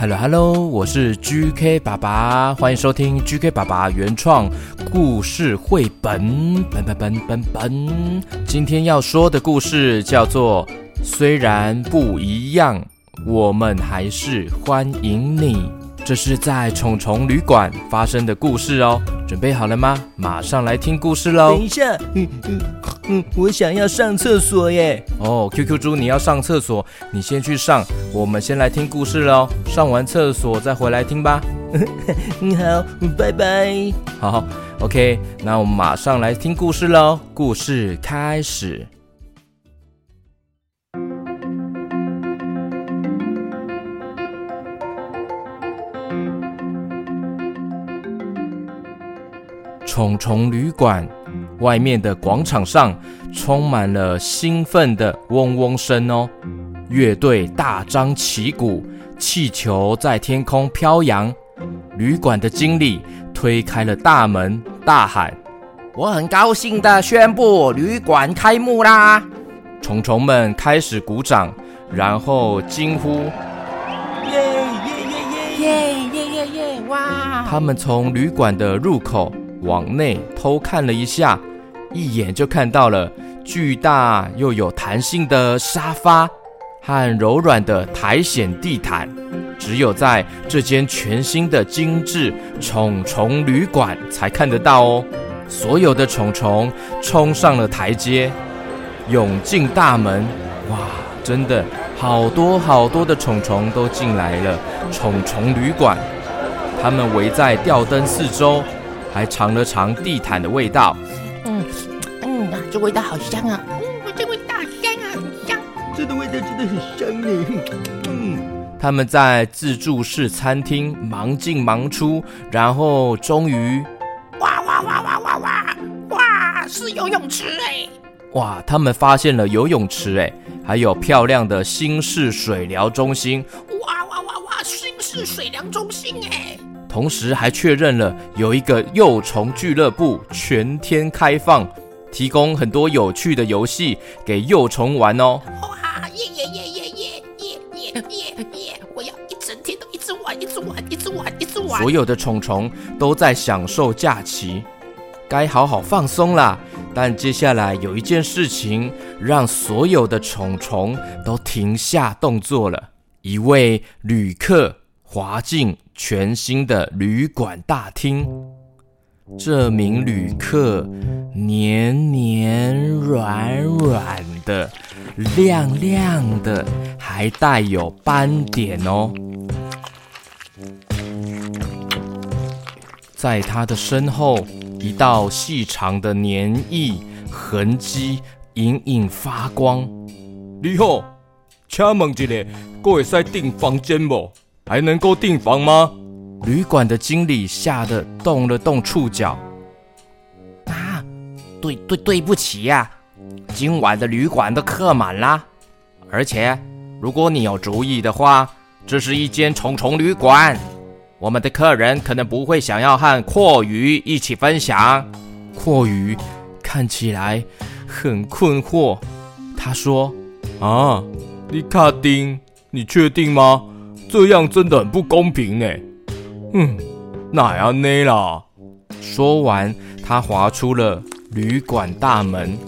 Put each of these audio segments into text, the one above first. Hello， 我是 QQ 爸爸，欢迎收听 QQ 爸爸原创故事绘本。今天要说的故事叫做《虽然不一样，我们还是欢迎你》。这是在虫虫旅馆发生的故事哦。准备好了吗？马上来听故事喽。等一下，我想要上厕所耶。QQ 猪，你要上厕所，你先去上，我们先来听故事咯。上完厕所再回来听吧。好，拜拜。好 ，OK， 那我们马上来听故事咯。故事开始。虫虫旅馆外面的广场上充满了兴奋的嗡嗡声哦，乐队大张旗鼓，气球在天空飘扬。旅馆的经理推开了大门，大喊：我很高兴地宣布旅馆开幕啦！虫虫们开始鼓掌，然后惊呼：耶！哇！他们从旅馆的入口往内偷看了一下，一眼就看到了巨大又有弹性的沙发和柔软的苔藓地毯。只有在这间全新的精致虫虫旅馆才看得到哦。所有的虫虫冲上了台阶，涌进大门。哇，真的好多好多的虫虫都进来了虫虫旅馆。他们围在吊灯四周，还尝了尝地毯的味道。这味道好香啊！这味道好香啊，很香！这个味道真的很香耶。他们在自助式餐厅忙进忙出，然后终于，哇！是游泳池哎！哇，他们发现了游泳池哎，还有漂亮的新式水疗中心。哇！新式水疗中心哎！同时还确认了有一个幼虫俱乐部全天开放，提供很多有趣的游戏给幼虫玩哦。哇！耶！我要一整天都一直玩。所有的虫虫都在享受假期，该好好放松啦。但接下来有一件事情让所有的虫虫都停下动作了，一位旅客滑进全新的旅馆大厅。这名旅客黏黏软软的，亮亮的，还带有斑点哦。在他的身后，一道细长的黏液痕迹隐隐发光。你好，请问一下，还可以订房间吗？还能够订房吗？旅馆的经理吓得动了动触角。对不起啊，今晚的旅馆都客满啦。而且，如果你有主意的话，这是一间虫虫旅馆，我们的客人可能不会想要和阔鱼一起分享。阔鱼看起来很困惑，他说：你确定？你确定吗？这样真的很不公平耶。哪要捏啦。说完，他滑出了旅馆大门，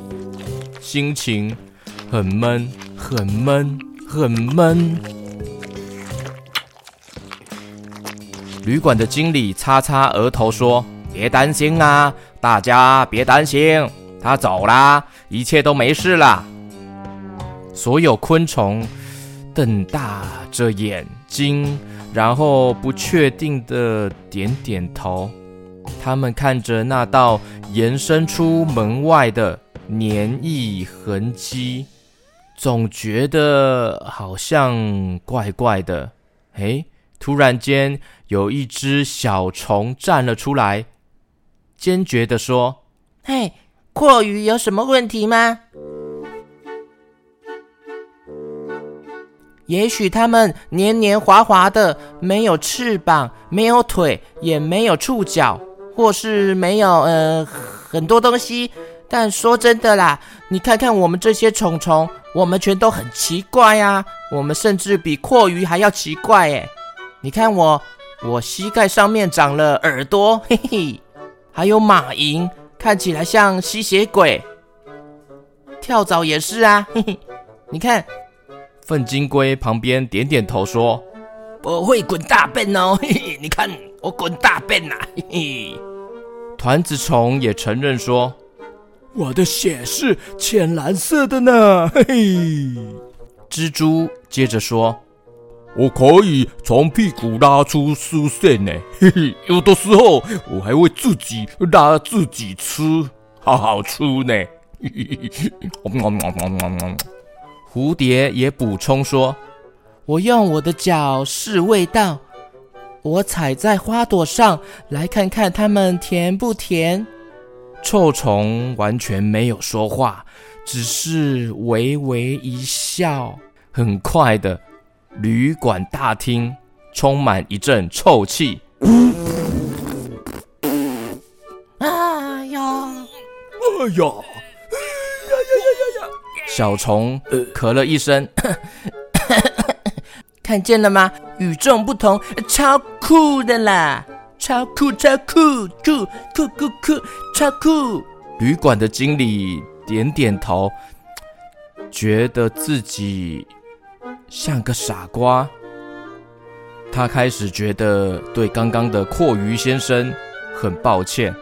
心情很闷，很闷。旅馆的经理擦擦额头说：别担心啊，大家别担心，他走啦，一切都没事啦。所有昆虫瞪大着眼睛，然后不确定的点点头。他们看着那道延伸出门外的黏液痕迹，总觉得好像怪怪的。突然间有一只小虫站了出来，坚决地说：嘿，阔鱼有什么问题吗？也许他们黏黏滑滑的，没有翅膀，没有腿，也没有触角，或是没有很多东西。但说真的啦，你看看我们这些虫虫，我们全都很奇怪啊，我们甚至比阔鱼还要奇怪耶。你看我膝盖上面长了耳朵，嘿嘿，还有马蝇，看起来像吸血鬼。跳蚤也是啊，嘿嘿，你看。粪金龟旁边点点头说：“我会滚大便哦，嘿嘿，你看我滚大便啊，嘿嘿。”团子虫也承认说：“我的血是浅蓝色的呢，嘿嘿。”蜘蛛接着说：“我可以从屁股拉出丝线呢，嘿嘿，有的时候我还会自己拉自己吃，好好吃呢。”蝴蝶也补充说：“我用我的脚试味道，我踩在花朵上，来看看它们甜不甜。”臭虫完全没有说话，只是微微一笑。很快的，旅馆大厅充满一阵臭气。哎呀！哎呀！小虫咳了一声，看见了吗？与众不同，超酷的啦！超酷，超酷，酷酷酷酷，超酷！旅馆的经理点点头，觉得自己像个傻瓜。他开始觉得对刚刚的阔鱼先生很抱歉。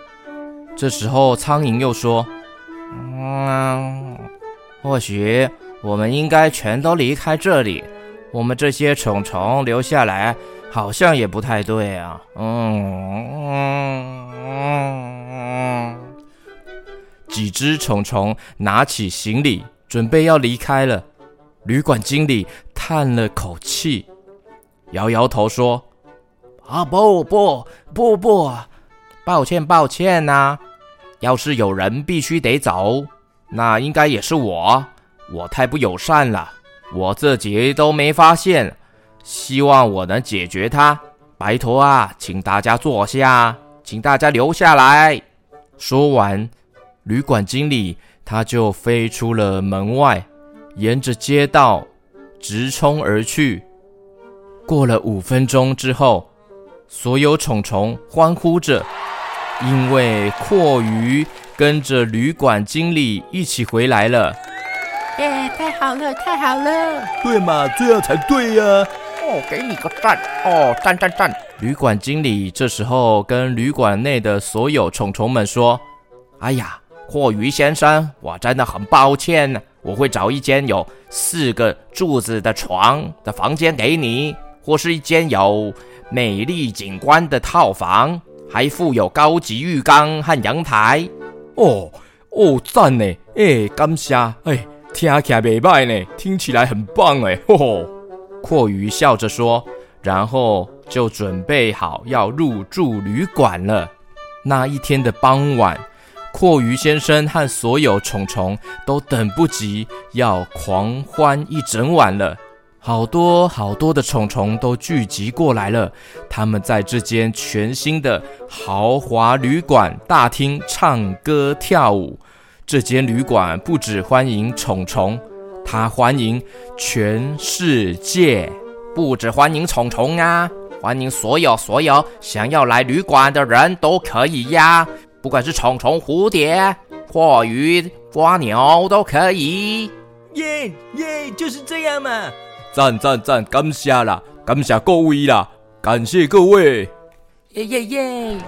这时候，苍蝇又说：“或许我们应该全都离开这里，我们这些虫虫留下来好像也不太对啊。”几只虫虫拿起行李准备要离开了。旅馆经理叹了口气，摇摇头说：“啊，不，抱歉啊，要是有人必须得走，那应该也是我太不友善了，我自己都没发现，希望我能解决它，拜托啊，请大家坐下，请大家留下来。”说完，旅馆经理他就飞出了门外，沿着街道直冲而去。过了5分钟之后，所有虫虫欢呼着，因为阔鱼跟着旅馆经理一起回来了。耶，太好了，太好了！对嘛，这样才对呀！哦，给你个赞！哦，赞！旅馆经理这时候跟旅馆内的所有虫虫们说：“哎呀，阔鱼先生，我真的很抱歉，我会找一间有4个柱子的床的房间给你，或是一间有美丽景观的套房，还附有高级浴缸和阳台。”哦，赞呢！感谢，听起来袂歹呢，听起来很棒哎，吼吼！阔鱼笑着说，然后就准备好要入住旅馆了。那一天的傍晚，阔鱼先生和所有虫虫都等不及要狂欢一整晚了。好多的虫虫都聚集过来了，他们在这间全新的豪华旅馆大厅唱歌跳舞。这间旅馆不只欢迎虫虫，它欢迎全世界。不只欢迎虫虫啊，欢迎所有想要来旅馆的人都可以呀，不管是虫虫、蝴蝶、阔鱼、蜗牛都可以。耶，就是这样嘛！赞，感谢啦，感谢各位啦，感谢各位！耶！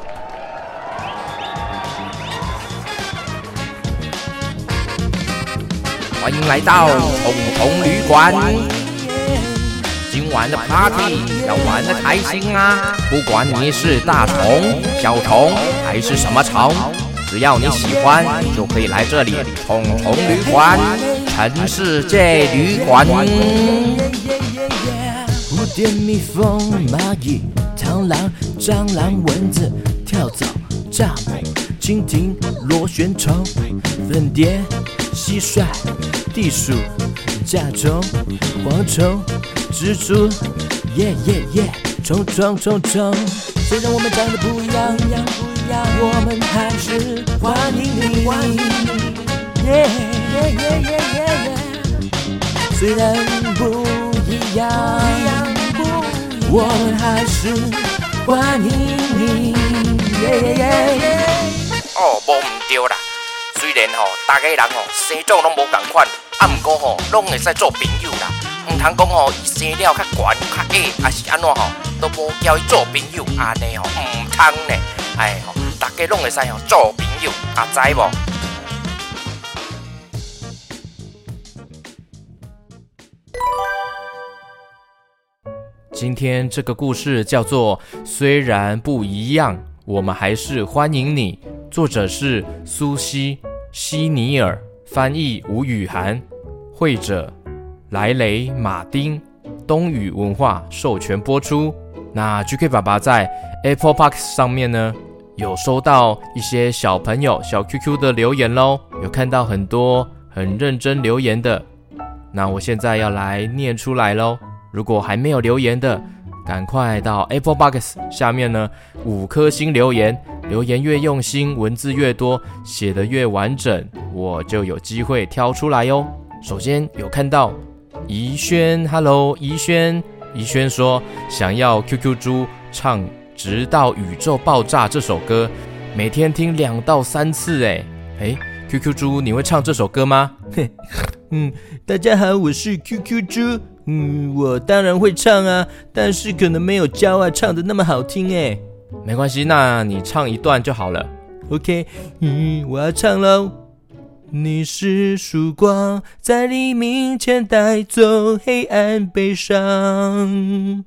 欢迎来到虫虫旅馆，今晚的 party 要玩得开心啊！不管你是大虫、小虫还是什么虫，只要你喜欢，就可以来这里虫虫旅馆。全世界旅馆，蝴蝶、蜜蜂、蚂蚁、螳螂、蟑螂、蚊子、跳蚤、蚱蜢、蜻蜓、螺旋虫、粉蝶、蟋蟀、地鼠、甲虫、蝗虫、蜘蛛，耶！虫！虽然我们长得不一样，我们还是欢迎你，耶！虽然不一样，我们还是欢迎你。哦，无唔对啦，虽然吼，大家人吼生种拢无同款，啊唔过吼，拢会使做朋友啦。唔通讲吼，伊生了较悬、较矮，啊是安怎吼，都无交伊做朋友，安尼吼唔通呢。哎吼，大家拢会使吼做朋友，啊知无？今天这个故事叫做《虽然不一样，我们还是欢迎你》，作者是苏西·希尼尔，翻译吴雨涵，绘者莱雷·马丁，东雨文化授权播出。那 QQ 爸爸在 Apple Podcast 上面呢，有收到一些小朋友小 QQ 的留言咯，有看到很多很认真留言的，那我现在要来念出来咯。如果还没有留言的，赶快到 Apple Box 下面呢5颗星留言，留言越用心，文字越多，写得越完整，我就有机会挑出来哟。首先有看到怡轩 ，Hello 怡轩，怡轩说想要 QQ 猪唱《直到宇宙爆炸》这首歌，每天听2到3次哎。QQ 猪你会唱这首歌吗？大家好，我是 QQ 猪。我当然会唱啊，但是可能没有教啊唱得那么好听耶。没关系，那你唱一段就好了。OK， 我要唱咯。你是曙光，在黎明前带走黑暗悲伤。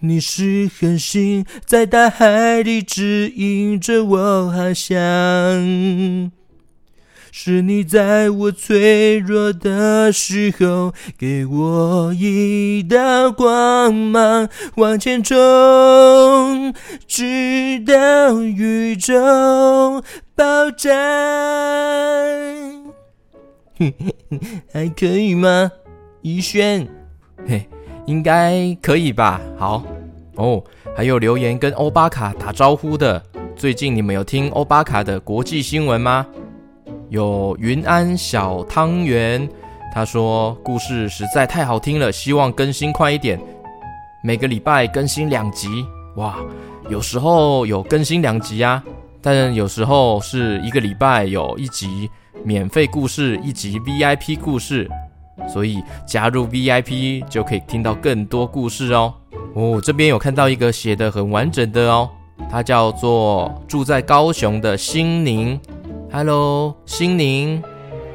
你是恒星，在大海里指引着我航向。是你在我脆弱的时候给我一道光芒，往前冲，直到宇宙爆炸。还可以吗？怡轩，应该可以吧。好哦，还有留言跟欧巴卡打招呼的，最近你们有听欧巴卡的国际新闻吗？有云安小汤圆，他说故事实在太好听了，希望更新快一点，每个礼拜更新2集。哇，有时候有更新2集啊，但有时候是一个礼拜有1集免费故事，1集 VIP 故事，所以加入 VIP 就可以听到更多故事哦。哦，这边有看到一个写得很完整的哦，他叫做住在高雄的心宁。Hello， 心宁，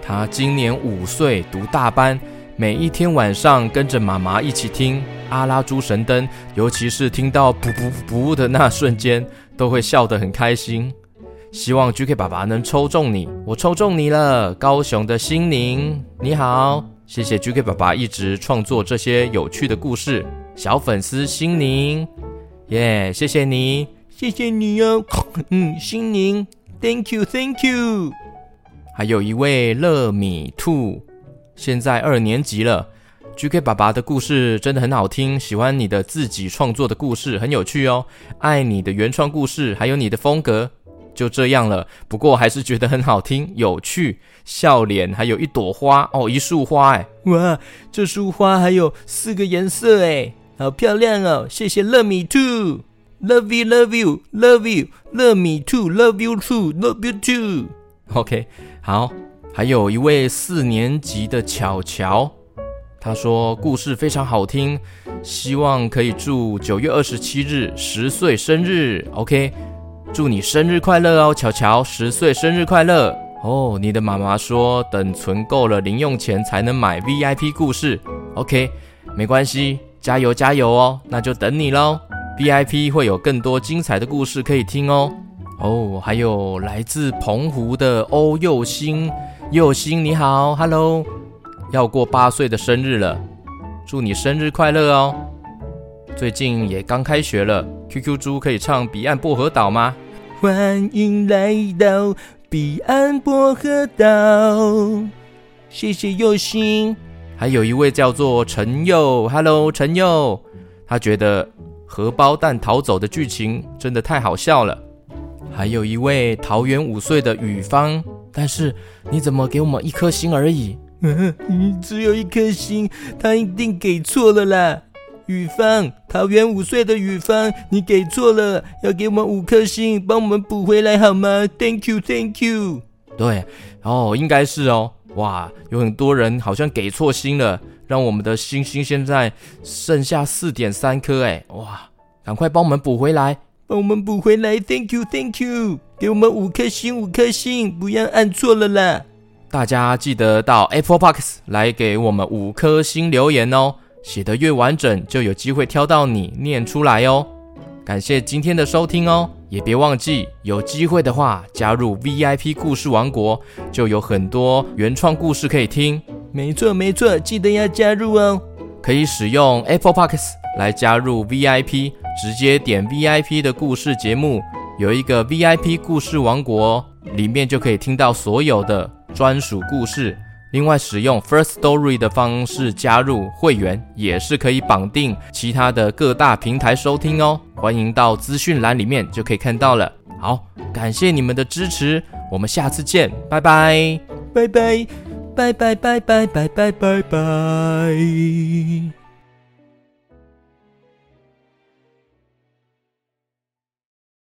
他今年5岁，读大班，每一天晚上跟着妈妈一起听阿拉猪神灯，尤其是听到噗噗噗的那瞬间，都会笑得很开心。希望 QQ 爸爸能抽中你，我抽中你了，高雄的心宁，你好，谢谢 QQ 爸爸一直创作这些有趣的故事，小粉丝心宁，耶、谢谢你，谢谢你哦，心宁。Thank you, thank you。 还有一位乐米兔，现在2年级了， QQ 爸爸的故事真的很好听，喜欢你的自己创作的故事，很有趣哦，爱你的原创故事还有你的风格，就这样了，不过还是觉得很好听有趣，笑脸还有一朵花哦，一束花耶，哇，这束花还有4个颜色耶，好漂亮哦，谢谢乐米兔。Love you, love you, love you, love me too, love you too, love you too. OK， 好，还有一位4年级的巧巧，他说故事非常好听，希望可以祝9月27日10岁生日。OK， 祝你生日快乐哦，巧巧，10岁生日快乐哦。你的妈妈说等存够了零用钱才能买 VIP 故事。OK， 没关系，加油加油哦，那就等你咯。VIP 会有更多精彩的故事可以听哦。哦，还有来自澎湖的欧佑星，佑星你好 ，Hello， 要过8岁的生日了，祝你生日快乐哦！最近也刚开学了 ，QQ 猪可以唱《彼岸薄荷岛》吗？欢迎来到彼岸薄荷岛，谢谢佑星。还有一位叫做陈佑 ，Hello， 陈佑，他觉得荷包蛋逃走的剧情真的太好笑了。还有一位桃园5岁的雨芳，但是你怎么给我们1颗星而已？只有1颗星，他一定给错了啦。雨芳，桃园5岁的雨芳，你给错了，要给我们5颗星，帮我们补回来好吗？ Thank you, Thank you。 对哦，应该是哦。哇，有很多人好像给错星了，让我们的星星现在剩下 4.3 颗耶。哇，赶快帮我们补回来，帮我们补回来。 Thank you, Thank you。 给我们5颗星，不要按错了啦。大家记得到 Apple Box 来给我们5颗星留言哦，写得越完整就有机会挑到你念出来哦。感谢今天的收听哦，也别忘记有机会的话加入 VIP 故事王国，就有很多原创故事可以听。没错没错，记得要加入哦。可以使用 Apple Podcast 来加入 VIP， 直接点 VIP 的故事节目，有一个 VIP 故事王国哦，里面就可以听到所有的专属故事。另外使用 Firstory 的方式加入会员，也是可以绑定其他的各大平台收听哦，欢迎到资讯栏里面就可以看到了。好，感谢你们的支持，我们下次见，拜拜拜拜拜拜拜拜拜拜拜拜。